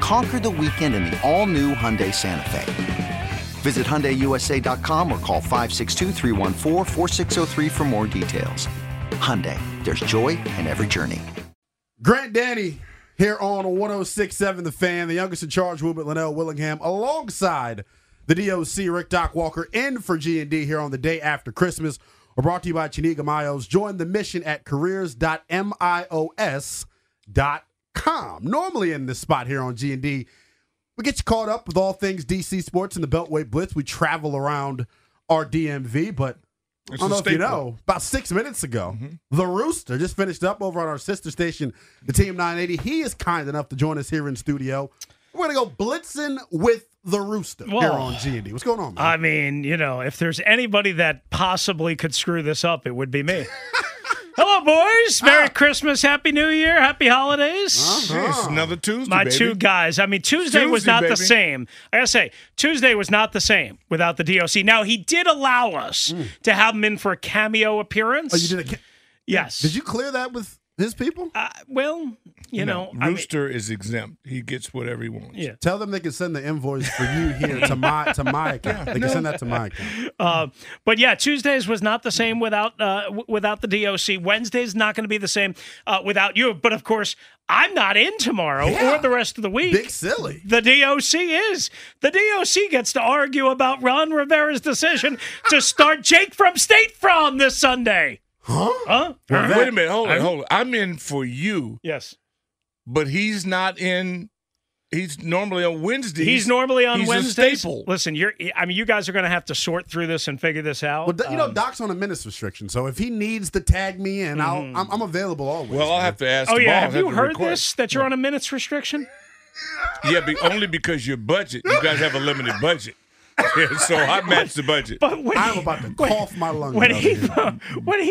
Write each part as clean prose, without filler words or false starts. Conquer the weekend in the all-new Hyundai Santa Fe. Visit HyundaiUSA.com or call 562-314-4603 for more details. Hyundai, there's joy in every journey. Granddaddy here on 106.7 The Fan, the youngest in charge, Wilbert Linnell Willingham, alongside the DOC, Rick Doc Walker, in for G&D here on the day after Christmas. We're brought to you by Chaniga Mayos. Join the mission at careers.mios.com. Normally in this spot here on G&D, we get you caught up with all things DC sports and the Beltway Blitz. We travel around our DMV, but I don't know if you know, about 6 minutes ago, the Rooster just finished up over on our sister station, the Team 980. He is kind enough to join us here in studio. We're going to go blitzing with the Rooster here on G&D. What's going on, man? I mean, you know, if there's anybody that possibly could screw this up, it would be me. Hello, boys. Merry Christmas. Happy New Year. Happy holidays. It's another Tuesday, my baby. Two guys. I mean, Tuesday was not the same. I got to say, Tuesday was not the same without the DOC. Now, he did allow us to have him in for a cameo appearance. Oh, you did? Yes. Did you clear that with his people? Well, you know. Rooster is exempt. He gets whatever he wants. Yeah. Tell them they can send the invoice for you here to my account. They can send that to my account. But yeah, Tuesdays was not the same without the DOC. Wednesday's not going to be the same without you. But of course, I'm not in tomorrow or the rest of the week. Big silly. The DOC is. The DOC gets to argue about Ron Rivera's decision to start Jake from State Farm this Sunday. Huh? Wait a minute. Hold on. I'm in for you. Yes. But he's not in. He's normally on Wednesdays. He's Wednesdays. A staple. Listen, you guys are going to have to sort through this and figure this out. Well, you know, Doc's on a minutes restriction, so if he needs to tag me in, I'm available always. Well, I'll have to ask him. Oh, yeah. Have you heard this, that you're on a minutes restriction? Yeah, only because your budget. You guys have a limited budget. Yeah, so I matched the budget. But I'm about to cough my lungs. When he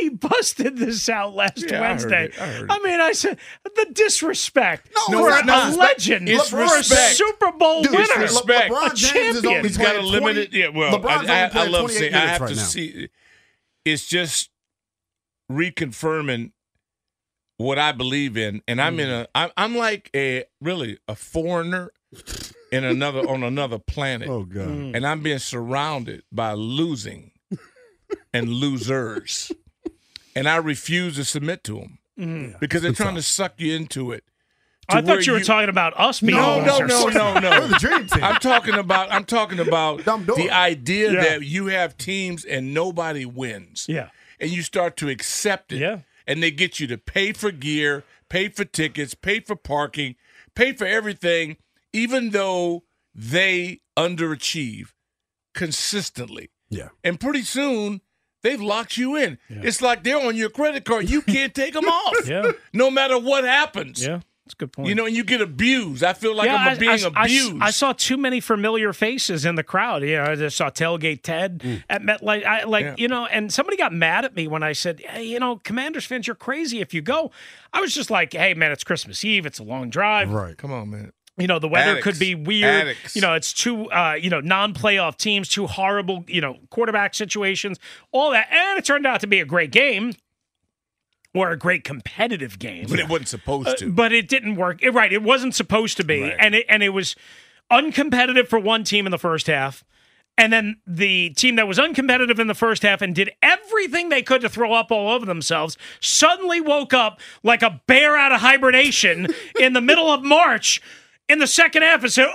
busted this out last Wednesday, I mean, I said the disrespect. No, it's not a legend. It's respect. A Super Bowl winner. Respect. LeBron James is only playing 20 minutes. Yeah, well, I love saying I have to see. It's just reconfirming what I believe in, and I'm I'm like a foreigner. In on another planet. Oh, God. And I'm being surrounded by losing and losers. And I refuse to submit to them because they're trying to suck you into it. I thought you were talking about us being losers. No. We're the dream team. I'm talking about the idea that you have teams and nobody wins. Yeah. And you start to accept it. Yeah. And they get you to pay for gear, pay for tickets, pay for parking, pay for everything. Even though they underachieve consistently. Yeah. And pretty soon, they've locked you in. Yeah. It's like they're on your credit card. You can't take them off. Yeah. No matter what happens. Yeah, that's a good point. You know, and you get abused. I feel like I'm being abused. I saw too many familiar faces in the crowd. Yeah, I just saw Tailgate Ted at MetLife. And somebody got mad at me when I said, hey, you know, Commanders fans, you're crazy if you go. I was just like, hey, man, it's Christmas Eve. It's a long drive. Right. Come on, man. You know, the weather could be weird. You know, it's two, non-playoff teams, two horrible, quarterback situations, all that. And it turned out to be a great game or a great competitive game. But it wasn't supposed to. But it didn't work. It wasn't supposed to be. Right. And it was uncompetitive for one team in the first half. And then the team that was uncompetitive in the first half and did everything they could to throw up all over themselves suddenly woke up like a bear out of hibernation in the middle of March. In the second half, it said,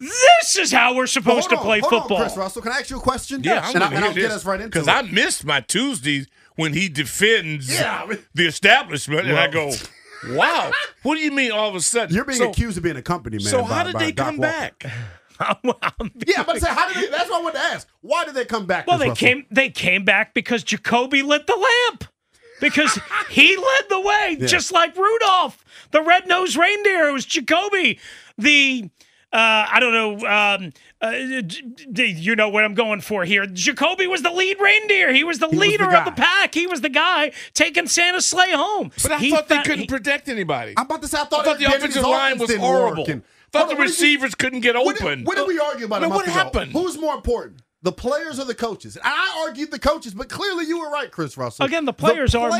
this is how we're supposed to play football. Chris Russell, can I ask you a question? Yeah, and I'll get us right into it. Because I missed my Tuesdays when he defends the establishment, and I go, wow, what do you mean all of a sudden? You're being accused of being a company man. So how did they come back? How did they, that's what I wanted to ask. Why did they come back? Well, they came back because Jacoby lit the lamp. Because he led the way, just like Rudolph, the red-nosed reindeer. It was Jacoby, the you know what I'm going for here. Jacoby was the lead reindeer. He was the leader of the pack. He was the guy taking Santa's sleigh home. But I thought they couldn't protect anybody. I'm about to say, I thought the offensive line was horrible. I thought the receivers couldn't get open. What did we argue about? What happened? Who's more important? The players or the coaches? And I argued the coaches, but clearly you were right, Chris Russell. Again, the players are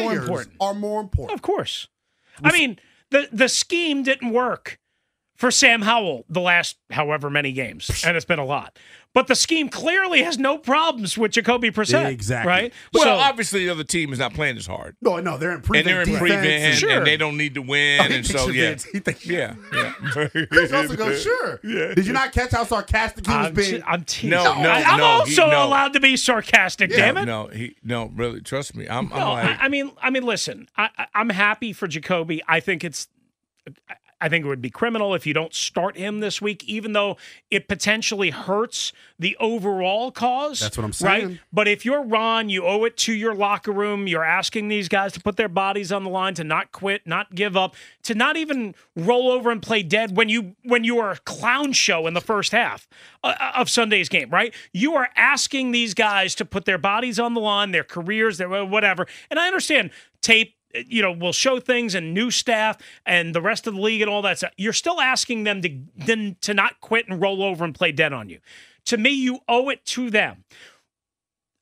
more important. Of course. I mean, the scheme didn't work for Sam Howell the last however many games, and it's been a lot. But the scheme clearly has no problems with Jacoby Brissett. Exactly. Right? Well, obviously the other team is not playing as hard. No, they're in prevent. And they're in prevent, and they don't need to win. Chris Russell goes, sure. Yeah. Did you not catch how sarcastic he was being? I'm teasing. I'm also allowed to be sarcastic, damn it. No, really, trust me. I mean, listen, I'm happy for Jacoby. I think it would be criminal if you don't start him this week, even though it potentially hurts the overall cause. That's what I'm saying. Right? But if you're Ron, you owe it to your locker room. You're asking these guys to put their bodies on the line, to not quit, not give up, to not even roll over and play dead when you are a clown show in the first half of Sunday's game, right? You are asking these guys to put their bodies on the line, their careers, their whatever. And I understand tape, you know, we'll show things and new staff and the rest of the league and all that stuff. You're still asking them to not quit and roll over and play dead on you. To me, you owe it to them.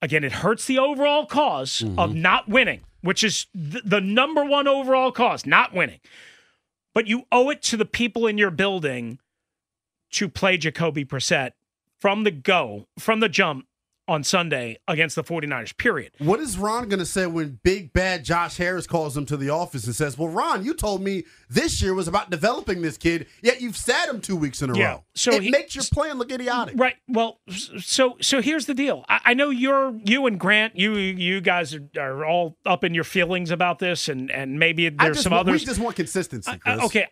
Again, it hurts the overall cause of not winning, which is the number one overall cause, not winning. But you owe it to the people in your building to play Jacoby Brissett from the jump, on Sunday against the 49ers, period. What is Ron going to say when big bad Josh Harris calls him to the office and says, well, Ron, you told me this year was about developing this kid, yet you've sat him 2 weeks in a row. So it makes your plan look idiotic. Right. Well, so here's the deal. I know you and Grant, you guys are all up in your feelings about this, and maybe there's some others. We just want consistency, Chris. Okay.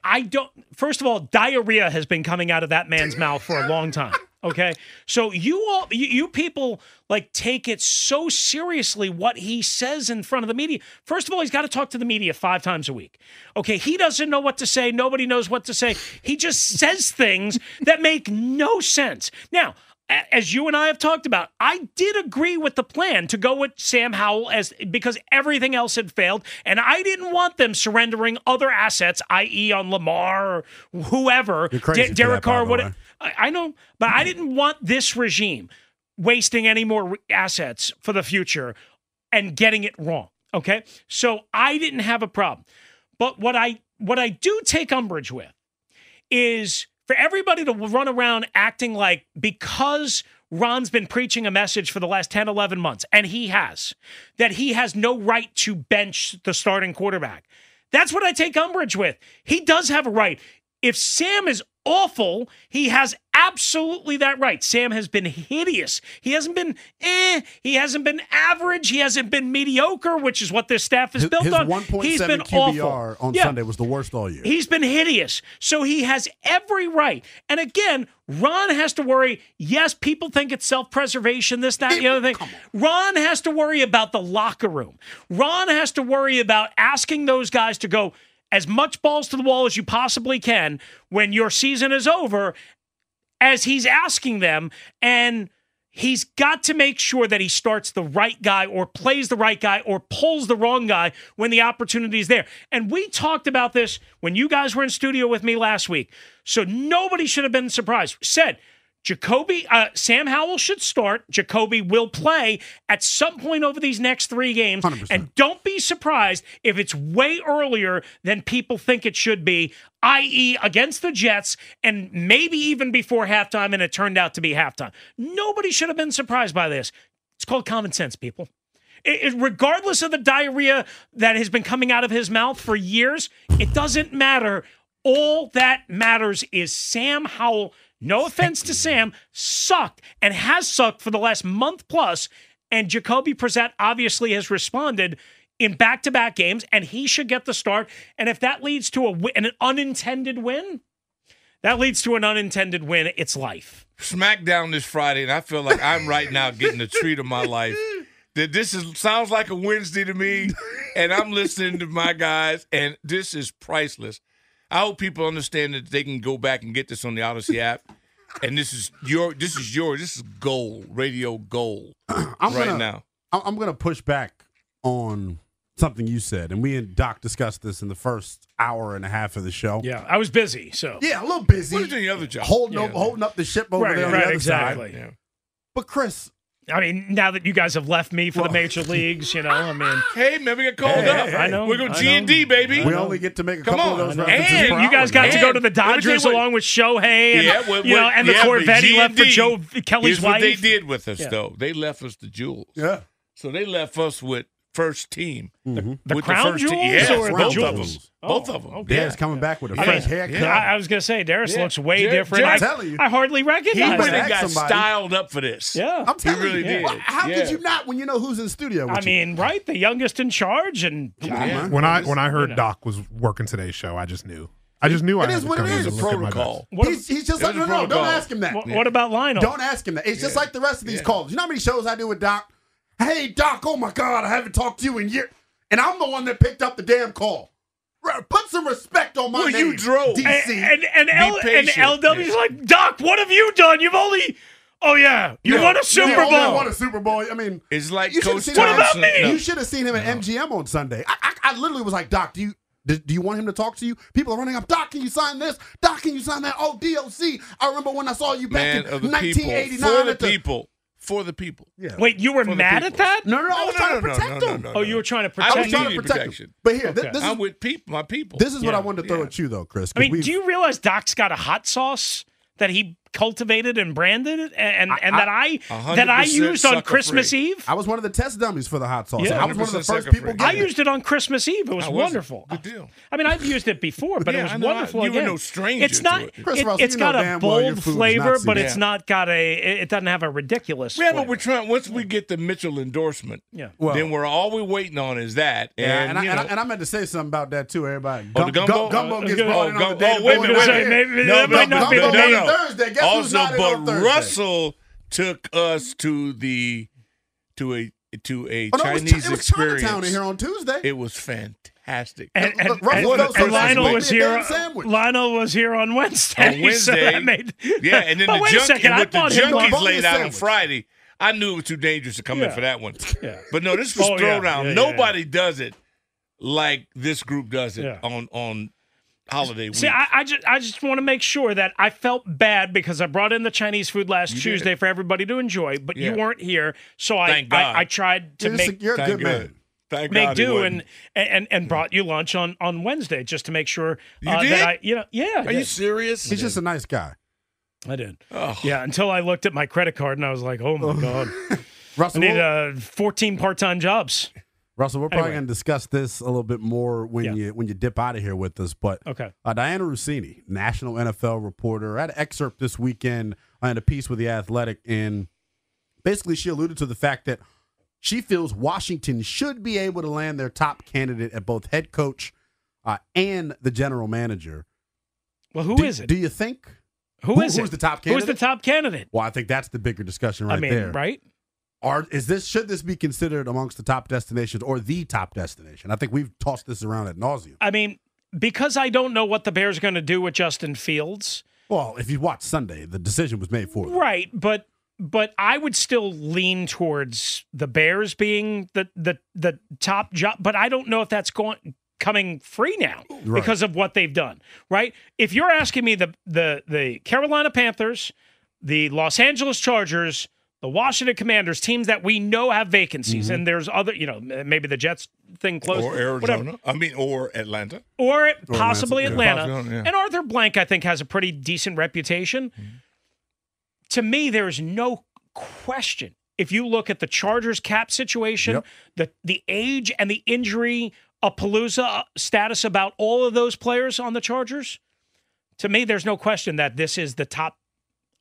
First of all, diarrhea has been coming out of that man's mouth for a long time. Okay, so you people like take it so seriously what he says in front of the media. First of all, he's got to talk to the media 5 times a week. Okay, he doesn't know what to say. Nobody knows what to say. He just says things that make no sense. Now, as you and I have talked about, I did agree with the plan to go with Sam Howell because everything else had failed, and I didn't want them surrendering other assets, i.e. on Lamar or whoever. You're crazy Derek Carr, whatever. I know, but I didn't want this regime wasting any more assets for the future and getting it wrong, okay? So I didn't have a problem. But what I do take umbrage with is for everybody to run around acting like because Ron's been preaching a message for the last 10, 11 months, and he has, that he has no right to bench the starting quarterback. That's what I take umbrage with. He does have a right. If Sam is awful, he has absolutely that right. Sam has been hideous. He hasn't been he hasn't been average. He hasn't been mediocre, which is what this staff is built on. His 1.7 QBR on Sunday was the worst all year. He's been hideous. So he has every right. And again, Ron has to worry. Yes, people think it's self-preservation, this, that, the other thing. Ron has to worry about the locker room. Ron has to worry about asking those guys to go as much balls to the wall as you possibly can when your season is over, as he's asking them, and he's got to make sure that he starts the right guy or plays the right guy or pulls the wrong guy when the opportunity is there. And we talked about this when you guys were in studio with me last week, so nobody should have been surprised. Said Jacoby, Sam Howell should start. Jacoby will play at some point over these next 3 games. 100%. And don't be surprised if it's way earlier than people think it should be, i.e. against the Jets, and maybe even before halftime, and it turned out to be halftime. Nobody should have been surprised by this. It's called common sense, people. Regardless of the diarrhea that has been coming out of his mouth for years, it doesn't matter. All that matters is Sam Howell, no offense to Sam, sucked and has sucked for the last month plus, And Jacoby Brissett obviously has responded in back-to-back games, and he should get the start. And if that leads to an unintended win, that leads to an unintended win. It's life. SmackDown this Friday, and I feel like I'm right now getting the treat of my life. This sounds like a Wednesday to me, and I'm listening to my guys, and this is priceless. I hope people understand that they can go back and get this on the Odyssey app. And this is gold, radio gold right now. I'm going to push back on something you said. And we and Doc discussed this in the first hour and a half of the show. Yeah, I was busy. So yeah, a little busy. What are you doing the other job? Holding up the ship over there on the other side. Yeah. But Chris, I mean, now that you guys have left me for the major leagues, you know, I mean. Hey, man, we got called up. I know. We're going G&D, baby. We only get to make a couple of those references. And you guys got to go to the Dodgers along with Shohei and the Corvette he left for Joe Kelly's wife. Here's what they did with us, though. They left us the jewels. Yeah. So they left us with first team. Mm-hmm. The crown jewels? Yes, both jewels. Of them. Both of them. Okay. Darren's coming back with a fresh haircut. Yeah. I was going to say, Darren looks way different. I'm telling you. I hardly recognize him. He really got styled up for this. Yeah. I'm telling you. He really did. Well, how could you not when you know who's in the studio with you? I mean, right? The youngest in charge. When I heard Doc was working today's show, I just knew. I had to come in and look at my calls. He's just like, no, don't ask him that. What about Lionel? Don't ask him that. It's just like the rest of these calls. You know how many shows I do with Doc? Hey, Doc, oh, my God, I haven't talked to you in years. And I'm the one that picked up the damn call. Put some respect on my name. You drove. DC. And LW's like, Doc, what have you done? You've only... Oh, yeah. You won a Super Bowl. I won a Super Bowl. I mean... It's like Coach Thompson. What about me? No. You should have seen him at MGM on Sunday. I literally was like, Doc, do you want him to talk to you? People are running up. Doc, can you sign this? Doc, can you sign that? Oh, DOC. I remember when I saw you back in 1989. For the people. For the people. Yeah. Wait, you were mad at that? No, I was trying to protect them. No. Oh, you were trying to protect them? I was trying to protect them. But here, I'm with my people. This is what I wanted to throw at you, though, Chris. I mean, do you realize Doc's got a hot sauce that he cultivated and branded it and that I used on Christmas Eve? I was one of the test dummies for the hot sauce. Yeah. I was one of the first people getting it. I used it on Christmas Eve. It was wonderful. Good deal. I mean, I've used it before, but it was wonderful. You were no stranger to it. Chris Russell, it's got a bold flavor, but it's not got it doesn't have a ridiculous flavor. Yeah, but we're trying, once we get the Mitchell endorsement, then we're all we're waiting on is that. And I meant to say something about that too, everybody. Gumbo gets brought in on the day. Oh, wait a minute. That might not be the name Thursday. Also, but Russell took us to a Chinese experience. Chinatown in here on Tuesday. It was fantastic. And Lionel was here. Lionel was here on Wednesday. And then the junkies laid out on Friday. I knew it was too dangerous to come in for that one. Yeah. But no, this was throwdown. Nobody does it like this group does it on holiday week. See, I just want to make sure that I felt bad because I brought in the Chinese food last Tuesday for everybody to enjoy, but you weren't here, so I tried to make you're a good man. Thank God do and brought you lunch on Wednesday just to make sure that I Are you serious? He's just a nice guy. I did. Oh. Yeah, until I looked at my credit card and I was like, oh my God, Russell, I need 14 part-time jobs. Russell, we're probably going to discuss this a little bit more when you dip out of here with us. But Dianna Russini, national NFL reporter, had an excerpt this weekend on a piece with The Athletic, and basically she alluded to the fact that she feels Washington should be able to land their top candidate at both head coach and the general manager. Well, who is it? Do you think? Who is it? Who's the top candidate? Who's the top candidate? Well, I think that's the bigger discussion there. Right? Should this be considered amongst the top destinations or the top destination? I think we've tossed this around ad nauseum. I mean, because I don't know what the Bears are going to do with Justin Fields. Well, if you watch Sunday, the decision was made for them. Right, but I would still lean towards the Bears being the top job. But I don't know if that's coming free now because of what they've done. Right? If you're asking me, the Carolina Panthers, the Los Angeles Chargers, the Washington Commanders, teams that we know have vacancies, and there's other, maybe the Jets thing closed. Or Arizona. Whatever. I mean, or Atlanta. Or possibly Atlanta. Yeah. And Arthur Blank, I think, has a pretty decent reputation. Mm-hmm. To me, there is no question. If you look at the Chargers cap situation, the age and the injury, Palooza status about all of those players on the Chargers, to me, there's no question that this is the top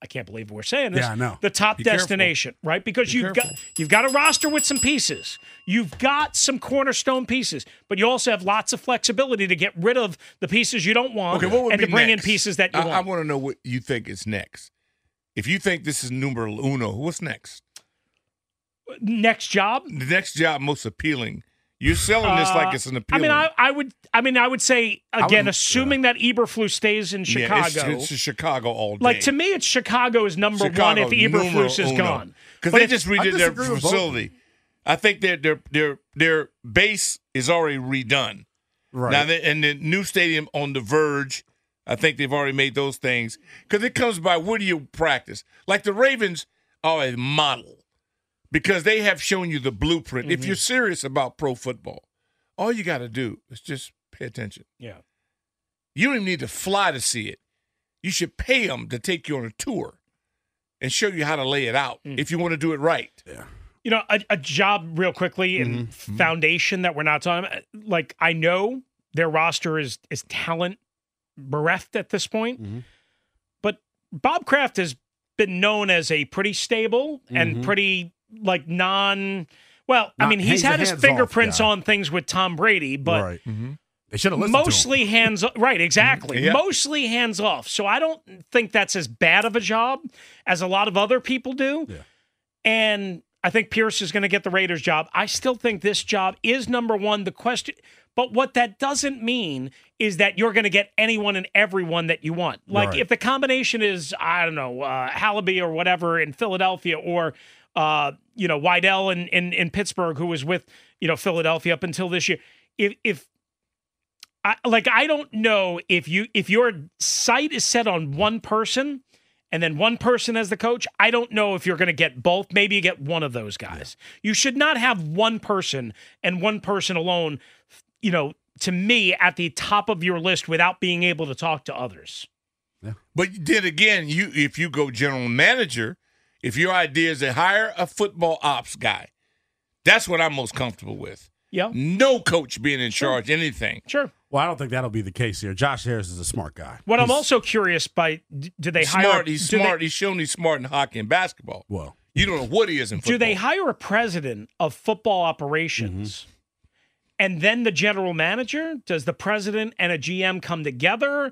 I can't believe we're saying this. Yeah, I know. The top destination, right? Because you've got a roster with some pieces. You've got some cornerstone pieces, but you also have lots of flexibility to get rid of the pieces you don't want and to bring in pieces that you want. I want to know what you think is next. If you think this is numero uno, what's next? Next job? The next job most appealing. You're selling this like it's an appealing. I would say again, assuming that Eberflus stays in Chicago. Yeah, it's Chicago all day. Like to me, it's Chicago is number one if Eberflus is gone because they just redid their facility. I think their base is already redone. Right now, and the new stadium on the verge. I think they've already made those things because it comes by where do you practice? Like the Ravens are a model. Because they have shown you the blueprint. Mm-hmm. If you're serious about pro football, all you got to do is just pay attention. Yeah. You don't even need to fly to see it. You should pay them to take you on a tour and show you how to lay it out if you want to do it right. Yeah. You know, a job real quickly in foundation that we're not talking about. Like, I know their roster is talent bereft at this point, but Bob Kraft has been known as a pretty stable and pretty – like I mean, he's had his fingerprints on things with Tom Brady, but they should have listened mostly to him. Hands off. Right, exactly. Yeah. Mostly hands off. So I don't think that's as bad of a job as a lot of other people do. Yeah. And I think Pierce is going to get the Raiders job. I still think this job is number one. The question, but what that doesn't mean is that you're going to get anyone and everyone that you want. Like if the combination is, I don't know, Hallaby or whatever in Philadelphia or you know, Wydell in Pittsburgh, who was with, you know, Philadelphia up until this year. I don't know if your sight is set on one person and then one person as the coach, I don't know if you're going to get both. Maybe you get one of those guys. Yeah. You should not have one person and one person alone, you know, to me at the top of your list without being able to talk to others. Yeah. But then again, if you go general manager, if your idea is to hire a football ops guy, that's what I'm most comfortable with. Yeah. No coach being in charge, anything. Sure. Well, I don't think that'll be the case here. Josh Harris is a smart guy. What I'm also curious by, do they hire? He's smart. He's shown he's smart in hockey and basketball. Well, you don't know what he is in football. Do they hire a president of football operations and then the general manager? Does the president and a GM come together?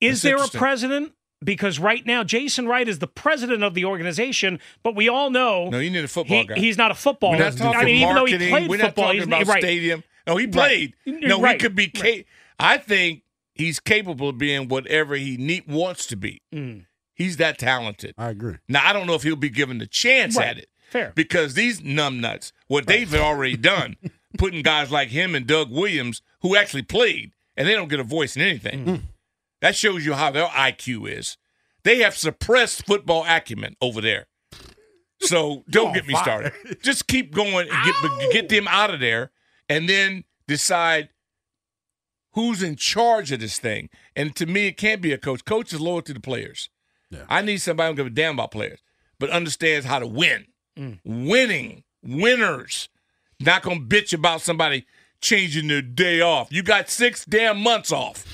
Is there a president? Because right now, Jason Wright is the president of the organization, but we all know you need a football guy. He's not a football guy. We're not talking marketing. Even though he played we're football, not talking about stadium. No, he played. Right. No, he could be I think he's capable of being whatever he wants to be. Mm. He's that talented. I agree. Now, I don't know if he'll be given the chance at it. Fair. Because these numbnuts, what they've already done, putting guys like him and Doug Williams, who actually played, and they don't get a voice in anything. Mm. That shows you how their IQ is. They have suppressed football acumen over there. So don't get me started. Just keep going and get them out of there and then decide who's in charge of this thing. And to me, it can't be a coach. Coach is loyal to the players. Yeah. I need somebody who don't give a damn about players, but understands how to win. Mm. Winners. Not going to bitch about somebody changing their day off. You got 6 damn months off.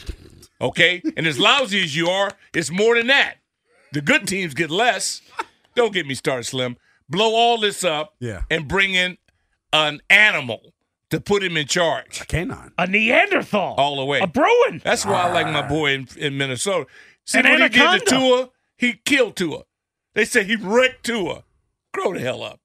Okay, and as lousy as you are, it's more than that. The good teams get less. Don't get me started, Slim. Blow all this up and bring in an animal to put him in charge. A canine. A Neanderthal. All the way. A Bruin. That's why I like my boy in Minnesota. See what he did to Tua? He killed Tua. They say he wrecked Tua. Grow the hell up.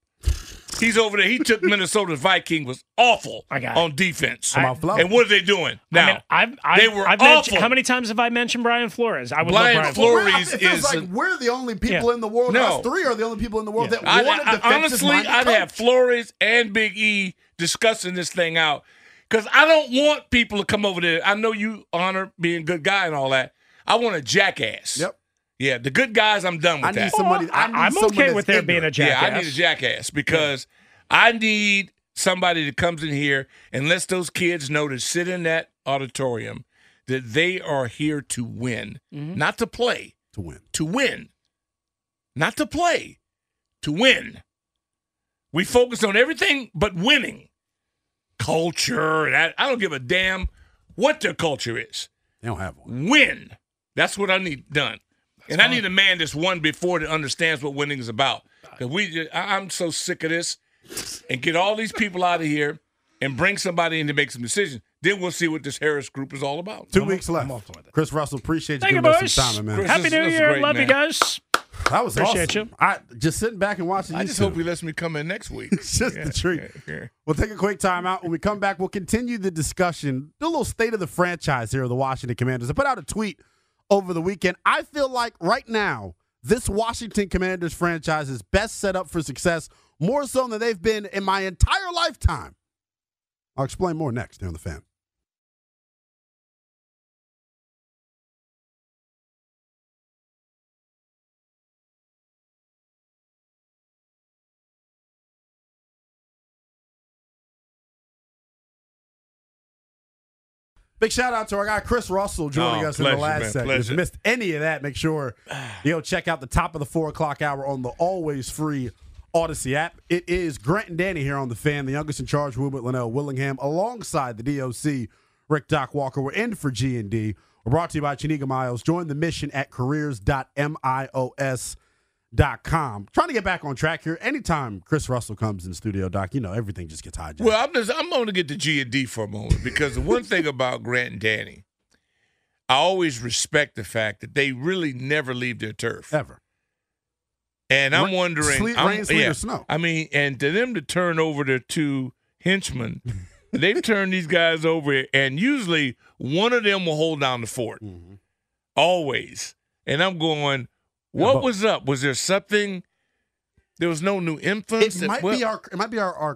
He's over there. He took Minnesota. Viking was awful on defense. And what are they doing now? I mean, they were awful. How many times have I mentioned Brian Flores? I would love Brian Flores. It feels like we're the only people in the world. Us three are the only people in the world that wanted defensive minded. Honestly, I'd have Flores and Big E discussing this thing out because I don't want people to come over there. I know you honor being a good guy and all that. I want a jackass. Yep. Yeah, the good guys, I'm done with that. I'm okay with there being a jackass. Yeah, I need a jackass because I need somebody that comes in here and lets those kids know to sit in that auditorium that they are here to win, not to play. To win. To win. Not to play. To win. We focus on everything but winning. Culture. I don't give a damn what their culture is. They don't have one. Win. That's what I need done. And I need a man that's won before that understands what winning is about. Because I'm so sick of this. And get all these people out of here and bring somebody in to make some decisions. Then we'll see what this Harris group is all about. 2 weeks left. Chris Russell, appreciate you giving us some time, man. Chris, Happy New Year. Love you guys. That was awesome. Just sitting back and watching you. I just hope he lets me come in next week. It's just the treat. Yeah. We'll take a quick time out. When we come back, we'll continue the discussion. Do a little state of the franchise here of the Washington Commanders. I put out a tweet over the weekend. I feel like right now, this Washington Commanders franchise is best set up for success, more so than they've been in my entire lifetime. I'll explain more next here on The Fan. Big shout-out to our guy Chris Russell joining us in the last segment. If you missed any of that, make sure you go check out the top of the 4 o'clock hour on the always free Odyssey app. It is Grant and Danny here on The Fan, the youngest in charge, Wilbert Linnell Willingham, alongside the DOC, Rick Doc Walker. We're in for G&D. We're brought to you by Chaniga Mayos. Join the mission at careers.mios.com. Trying to get back on track here. Anytime Chris Russell comes in the studio, Doc, you know everything just gets hijacked. Well, I'm going to get to G&D for a moment because the one thing about Grant and Danny, I always respect the fact that they really never leave their turf. Ever. And I'm wondering, rain, sleet, or snow. I mean, and to them to turn over their two henchmen, they've turned these guys over, and usually one of them will hold down the fort, always. And I'm going, what was up? Was there something? There was no new infants. It might be our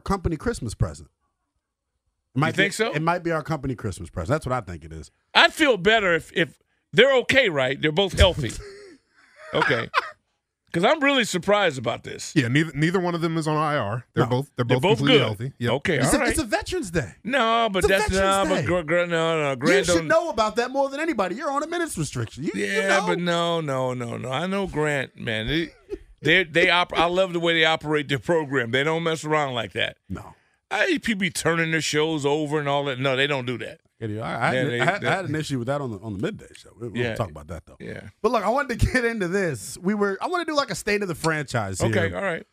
company Christmas present. You think so? It might be our company Christmas present. That's what I think it is. I'd feel better if they're okay, right? They're both healthy. Okay. Because I'm really surprised about this. Yeah, neither one of them is on IR. They're both completely good. Healthy. Yep. Okay, all right. It's a Veterans Day. No, but Grant you should know about that more than anybody. You're on a minutes restriction. No. I know Grant, man. I love the way they operate their program. They don't mess around like that. No. People be turning their shows over and all that. No, they don't do that. I had an issue with that on the midday show. We'll talk about that, though. Yeah. But, look, I wanted to get into this. I want to do, like, a state of the franchise here. Okay, all right.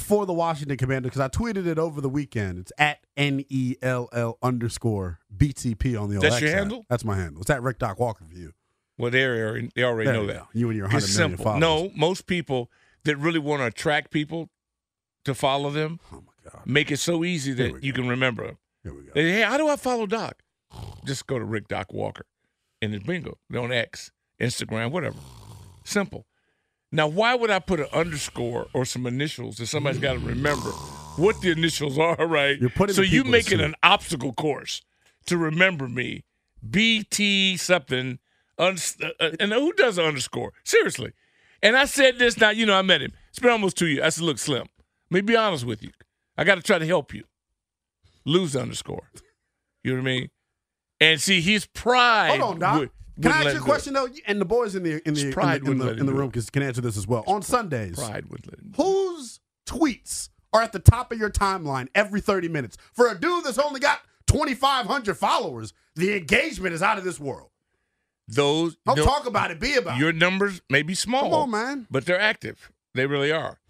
For the Washington Commanders, because I tweeted it over the weekend. It's at @NELL_BTP on the Alexa. That's your handle? That's my handle. It's at Rick Doc Walker for you. Well, they already know that. You and your 100 million followers. No, most people that really want to attract people to follow them make it so easy that you can remember them. Here we go. Hey, how do I follow Doc? Just go to Rick Doc Walker and it's bingo. They're on X, Instagram, whatever. Simple. Now, why would I put an underscore or some initials that somebody's got to remember what the initials are, right? So you make it an obstacle course to remember me. BT something. And who does an underscore? Seriously. And I said this, now, I met him. It's been almost 2 years. I said, look, Slim, let me be honest with you. I got to try to help you. Lose the underscore. You know what I mean? And see, his pride. Hold on, Doc. Can I ask you a question though? And the boys in the room can answer this as well. On Sundays, pride would let him. Whose tweets are at the top of your timeline every 30 minutes? For a dude that's only got 2,500 followers, the engagement is out of this world. Don't talk about it. Be about it. Your numbers may be small. Come on, man. But they're active. They really are.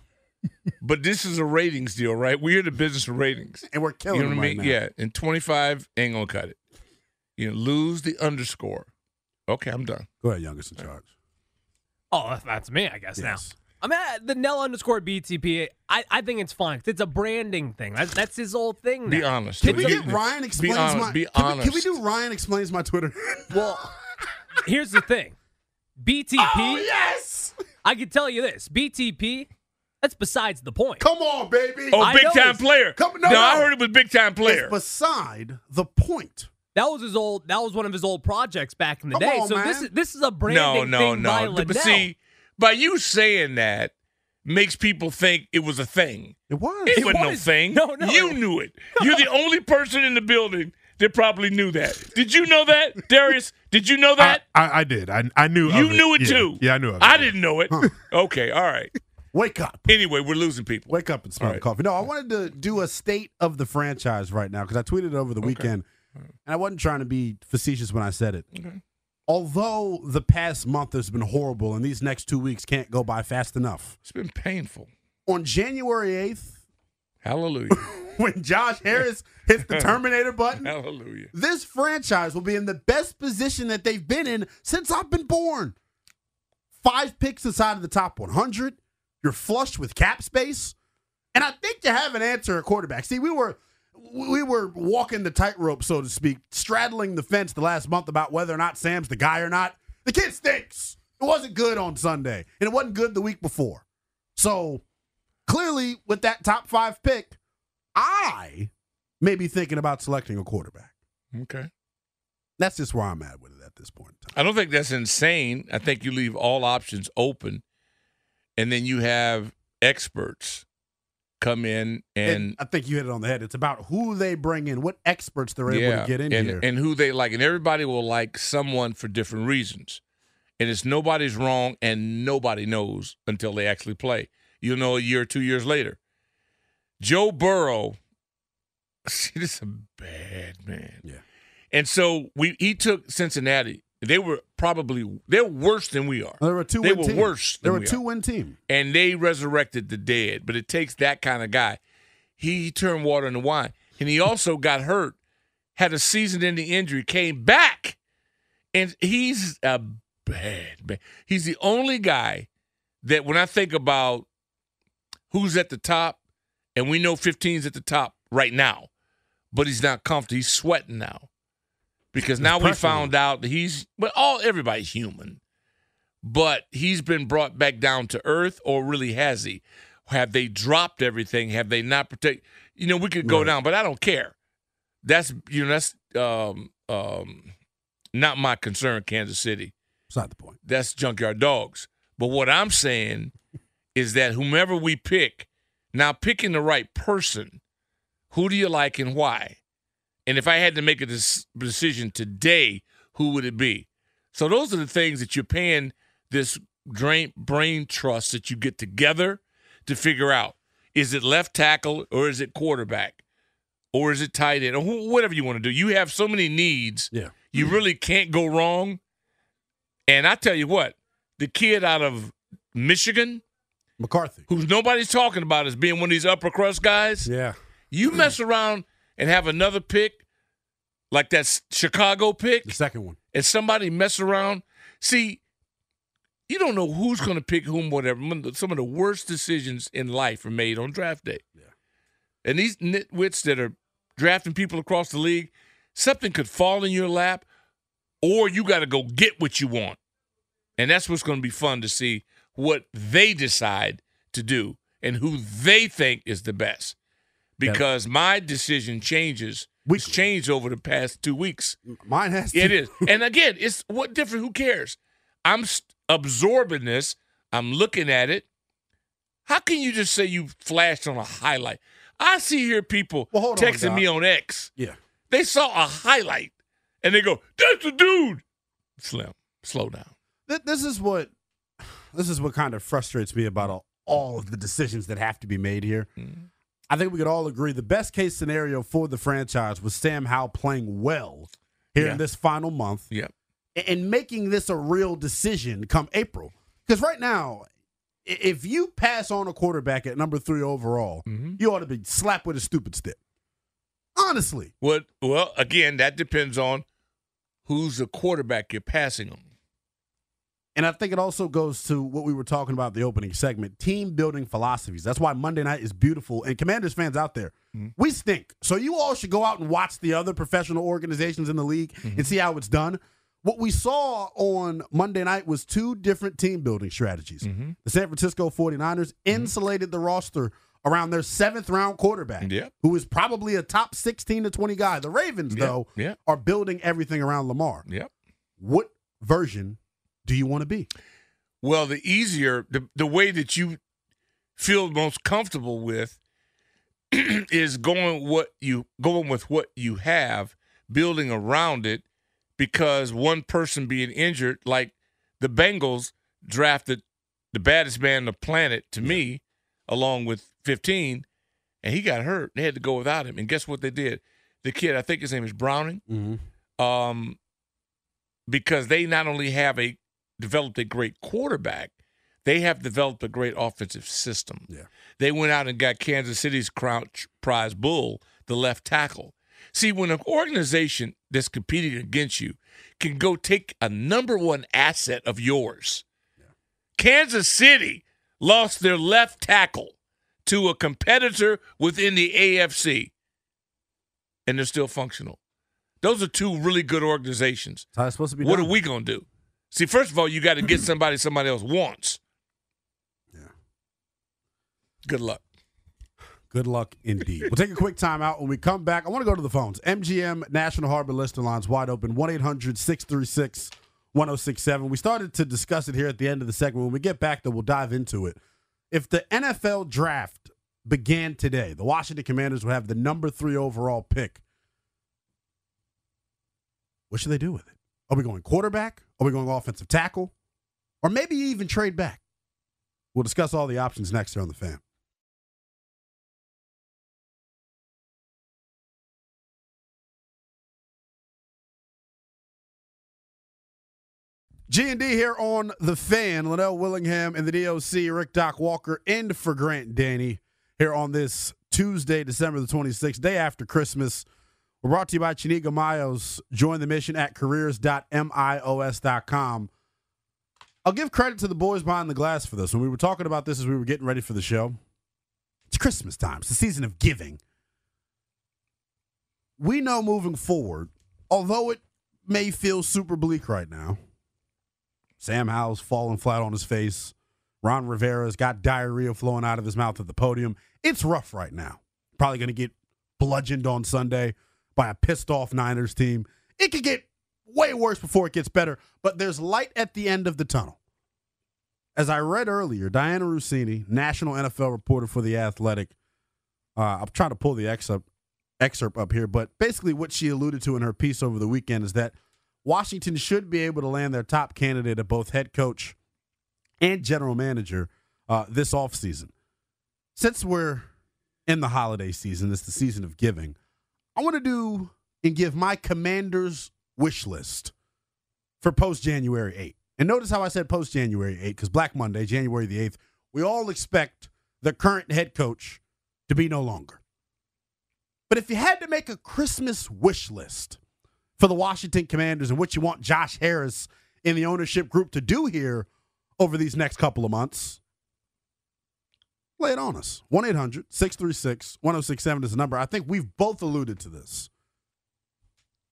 But this is a ratings deal, right? We're in the business of ratings, and we're killing them right now. Yeah, and 25 ain't gonna cut it. You lose the underscore. Okay, I'm done. Go ahead, youngest in charge. Oh, that's me, I guess, yes. Now. I mean, the NELL_BTP, I think it's fine. It's a branding thing. That's his whole thing now. Be honest. Can we get Ryan Explains My... Can we do Ryan Explains My Twitter? Well, here's the thing. BTP... Oh, yes! I can tell you this. BTP... That's besides the point. Come on, baby. Oh, big-time player. I heard it was big-time player. It's beside the point. That was one of his old projects back in the day. So man. This is a branding thing by Liddell. But see, by you saying that makes people think it was a thing. It wasn't no thing. No. You knew it. You're the only person in the building that probably knew that. Did you know that, Darius? Did you know that? I did. I knew. You knew it too. Yeah, I knew. I didn't know it. Huh. Okay. All right. Wake up. Anyway, we're losing people. Wake up and smell the coffee. No, I wanted to do a state of the franchise right now because I tweeted it over the weekend. And I wasn't trying to be facetious when I said it. Okay. although the past month has been horrible and these next 2 weeks can't go by fast enough. It's been painful. On January 8th, hallelujah, when Josh Harris hits the Terminator button, hallelujah, this franchise will be in the best position that they've been in since I've been born. 5 picks inside of the top 100. You're flushed with cap space. And I think you have an answer at quarterback. See, we were walking the tightrope, so to speak, straddling the fence the last month about whether or not Sam's the guy or not. The kid stinks. It wasn't good on Sunday, and it wasn't good the week before. So clearly, with that top 5 pick, I may be thinking about selecting a quarterback. Okay. That's just where I'm at with it at this point in time. I don't think that's insane. I think you leave all options open, and then you have experts come in and I think you hit it on the head. It's about who they bring in, what experts they're able to get in here. And who they like. And everybody will like someone for different reasons. And it's nobody's wrong, and nobody knows until they actually play. You'll know a year or 2 years later. Joe Burrow, see, this is a bad man. Yeah. And so he took Cincinnati. They were probably – they're worse than we are. They were a two-win team. They were worse than we are. They were a two-win team. And they resurrected the dead, but it takes that kind of guy. He turned water into wine. And he also got hurt, had a season-ending injury, came back, and he's a bad man. He's the only guy that when I think about who's at the top, and we know 15's at the top right now, but he's not comfortable. He's sweating now. Because now we found out that everybody's human, but he's been brought back down to earth, or really has he? Have they dropped everything? Have they not protect? We could go down, but I don't care. That's not my concern, Kansas City. It's not the point. That's junkyard dogs. But what I'm saying is that whomever we pick, now picking the right person, who do you like and why? And if I had to make a decision today, who would it be? So those are the things that you're paying this brain trust that you get together to figure out. Is it left tackle, or is it quarterback, or is it tight end, or whatever you want to do? You have so many needs. Yeah. You really can't go wrong. And I tell you what, the kid out of Michigan, McCarthy, who nobody's talking about as being one of these upper crust guys. Yeah. You mess around and have another pick, like that Chicago pick. The second one. And somebody mess around. See, you don't know who's going to pick whom, whatever. Some of the worst decisions in life are made on draft day. Yeah. And these nitwits that are drafting people across the league, something could fall in your lap, or you got to go get what you want. And that's what's going to be fun to see what they decide to do and who they think is the best. Because my decision changes. It's changed over the past 2 weeks. Mine has to. It is. And again, it's what different? Who cares? I'm absorbing this. I'm looking at it. How can you just say you flashed on a highlight? I see here people texting me on X. Yeah. They saw a highlight, and they go, that's the dude. Slim, slow down. This is what kind of frustrates me about all of the decisions that have to be made here. Mm-hmm. I think we could all agree the best-case scenario for the franchise was Sam Howell playing well here in this final month and making this a real decision come April. Because right now, if you pass on a quarterback at number 3 overall, you ought to be slapped with a stupid stick. Honestly. Well, again, that depends on who's the quarterback you're passing on. And I think it also goes to what we were talking about in the opening segment, team-building philosophies. That's why Monday night is beautiful. And Commanders fans out there, we stink. So you all should go out and watch the other professional organizations in the league and see how it's done. What we saw on Monday night was 2 different team-building strategies. The San Francisco 49ers insulated the roster around their 7th-round quarterback, who is probably a top 16 to 20 guy. The Ravens, though, are building everything around Lamar. What version do you want to be? Well, the easier, the way that you feel most comfortable with is going with what you have, building around it, because one person being injured, like the Bengals drafted the baddest man on the planet to me, along with 15, and he got hurt. They had to go without him. And guess what they did? The kid, I think his name is Browning, because they not only have developed a great quarterback, they have developed a great offensive system. Yeah. They went out and got Kansas City's prize bull, the left tackle. See, when an organization that's competing against you can go take a number one asset of yours, yeah. Kansas City lost their left tackle to a competitor within the AFC, and they're still functional. Those are two really good organizations. That's how it's supposed to be done. What are we going to do? See, first of all, you got to get somebody else wants. Yeah. Good luck. Good luck indeed. We'll take a quick timeout. When we come back, I want to go to the phones. MGM National Harbor listener lines wide open, 1-800-636-1067. We started to discuss it here at the end of the segment. When we get back, though, we'll dive into it. If the NFL draft began today, the Washington Commanders would have the number 3 overall pick. What should they do with it? Are we going quarterback? Are we going offensive tackle? Or maybe even trade back? We'll discuss all the options next here on The Fan. G&D here on The Fan. Linnell Willingham and the DOC, Rick Doc Walker, in for Grant Danny here on this Tuesday, December the 26th, day after Christmas. We're brought to you by Chaniga Mayos. Join the mission at careers.mios.com. I'll give credit to the boys behind the glass for this. When we were talking about this as we were getting ready for the show, it's Christmas time. It's the season of giving. We know moving forward, although it may feel super bleak right now, Sam Howell's falling flat on his face. Ron Rivera's got diarrhea flowing out of his mouth at the podium. It's rough right now. Probably going to get bludgeoned on Sunday by a pissed-off Niners team. It could get way worse before it gets better, but there's light at the end of the tunnel. As I read earlier, Dianna Russini, national NFL reporter for The Athletic, I'm trying to pull the excerpt up here, but basically what she alluded to in her piece over the weekend is that Washington should be able to land their top candidate at both head coach and general manager this offseason. Since we're in the holiday season, it's the season of giving, I want to do and give my Commanders wish list for post-January 8th. And notice how I said post-January 8th, because Black Monday, January the 8th, we all expect the current head coach to be no longer. But if you had to make a Christmas wish list for the Washington Commanders and what you want Josh Harris in the ownership group to do here over these next couple of months, lay it on us. 1-800-636-1067 is the number. I think we've both alluded to this.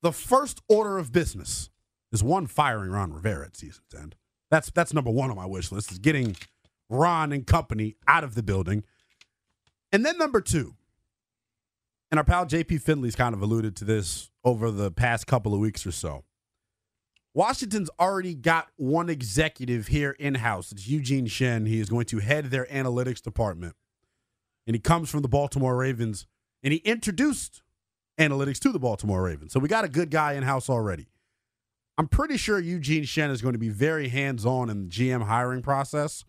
The first order of business is one, firing Ron Rivera at season's end. That's number one on my wish list, is getting Ron and company out of the building. And then number two, and our pal J.P. Finley's kind of alluded to this over the past couple of weeks or so, Washington's already got one executive here in-house. It's Eugene Shen. He is going to head their analytics department. And he comes from the Baltimore Ravens, and he introduced analytics to the Baltimore Ravens. So we got a good guy in-house already. I'm pretty sure Eugene Shen is going to be very hands-on in the GM hiring process.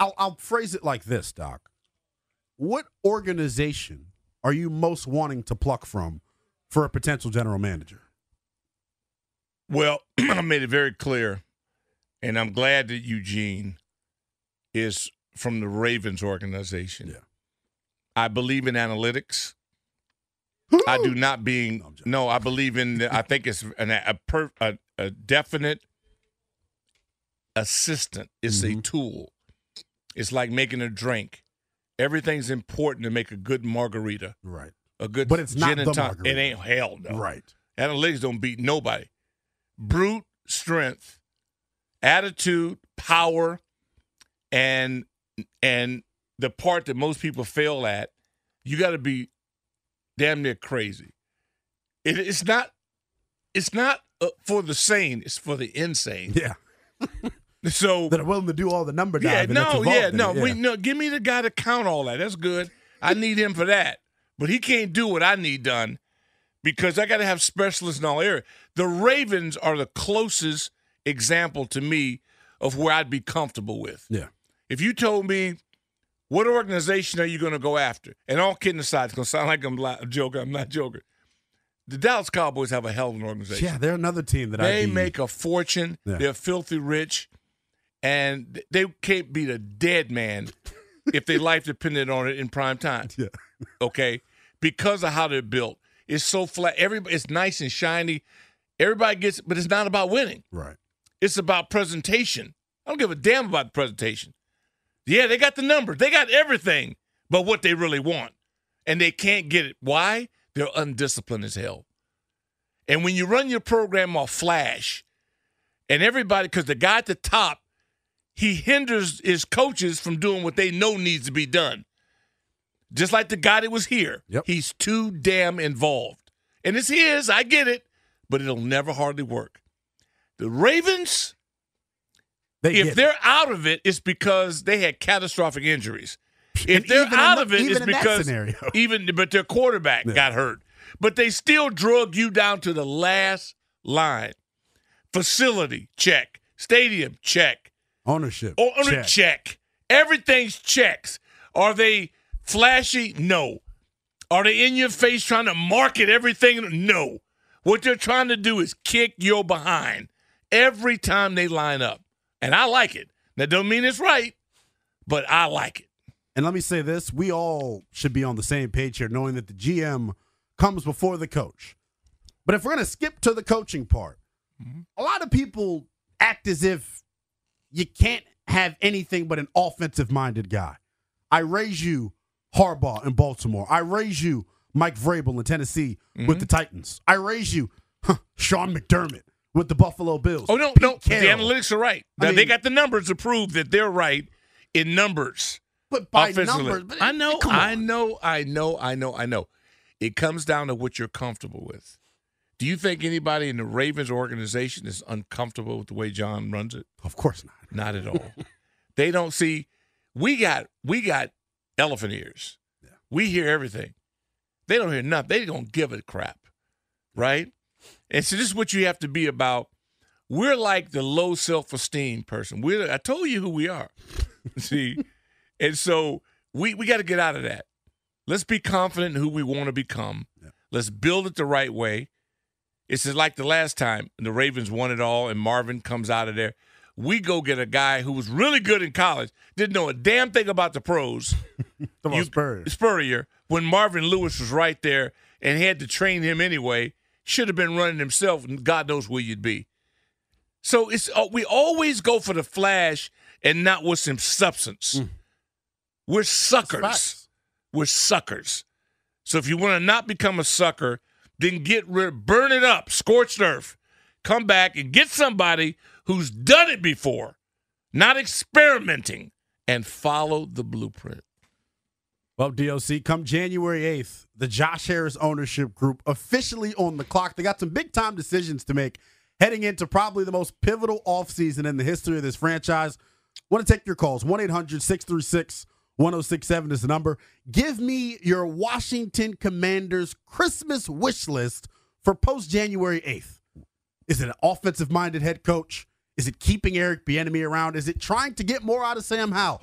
I'll phrase it like this, Doc. What organization are you most wanting to pluck from for a potential general manager? Well, I made it very clear, and I'm glad that Eugene is from the Ravens organization. Yeah. I believe in analytics. I do not being – no, I believe in – I think it's a definite assistant. It's a tool. It's like making a drink. Everything's important to make a good margarita. Right. A good but it's not the margarita. It ain't hell, though. Right. Analytics don't beat nobody. Brute strength, attitude, power, and the part that most people fail at, you got to be damn near crazy. It's not for the sane. It's for the insane. Yeah. So that are willing to do all the number diving. Yeah. Give me the guy to count all that. That's good. I need him for that, but he can't do what I need done. Because I got to have specialists in all areas. The Ravens are the closest example to me of where I'd be comfortable with. Yeah. If you told me, what organization are you going to go after? And all kidding aside, it's going to sound like I'm joking. I'm not joking. The Dallas Cowboys have a hell of an organization. Yeah, they're another team that they make a fortune. Yeah. They're filthy rich, and they can't beat a dead man if their life depended on it in prime time. Yeah. Okay, because of how they're built, it's so flat. It's nice and shiny. Everybody gets, but it's not about winning. Right. It's about presentation. I don't give a damn about the presentation. Yeah, they got the numbers. They got everything but what they really want. And they can't get it. Why? They're undisciplined as hell. And when you run your program off flash, and everybody, because the guy at the top, he hinders his coaches from doing what they know needs to be done. Just like the guy that was here. Yep. He's too damn involved. And it's his. I get it. But it'll never hardly work. The Ravens, if they're out of it, it's because they had catastrophic injuries. If they're out of it, it's because but their quarterback got hurt. But they still drug you down to the last line. Facility, check. Stadium, check. Ownership, check. Everything's checks. Are they flashy? No. Are they in your face trying to market everything? No. What they're trying to do is kick your behind every time they line up. And I like it. That don't mean it's right, but I like it. And let me say this. We all should be on the same page here, knowing that the GM comes before the coach. But if we're going to skip to the coaching part, a lot of people act as if you can't have anything but an offensive-minded guy. I raise you Harbaugh in Baltimore. I raise you Mike Vrabel in Tennessee with the Titans. I raise you Sean McDermott with the Buffalo Bills. Oh, no, Pete Carroll. The analytics are right. They got the numbers to prove that they're right in numbers. But by numbers. But I know. It comes down to what you're comfortable with. Do you think anybody in the Ravens organization is uncomfortable with the way John runs it? Of course not. Not at all. They don't see. We got elephant ears. Yeah. We hear everything. They don't hear nothing. They don't give a crap, right? And so this is what you have to be about. We're like the low self-esteem person. I told you who we are. See? And so we got to get out of that. Let's be confident in who we want to become. Yeah. Let's build it the right way. It's like the last time the Ravens won it all and Marvin comes out of there. We go get a guy who was really good in college, didn't know a damn thing about the pros. Spurrier. When Marvin Lewis was right there and had to train him anyway, should have been running himself, and God knows where you'd be. So we always go for the flash and not with some substance. We're suckers. We're suckers. So if you want to not become a sucker, then burn it up, scorched earth. Come back and get somebody who's done it before, not experimenting, and follow the blueprint. Well, DOC, come January 8th, the Josh Harris ownership group officially on the clock. They got some big-time decisions to make heading into probably the most pivotal offseason in the history of this franchise. Want to take your calls. 1-800-636-1067 is the number. Give me your Washington Commanders Christmas wish list for post-January 8th. Is it an offensive-minded head coach? Is it keeping Eric Bieniemy around? Is it trying to get more out of Sam Howell?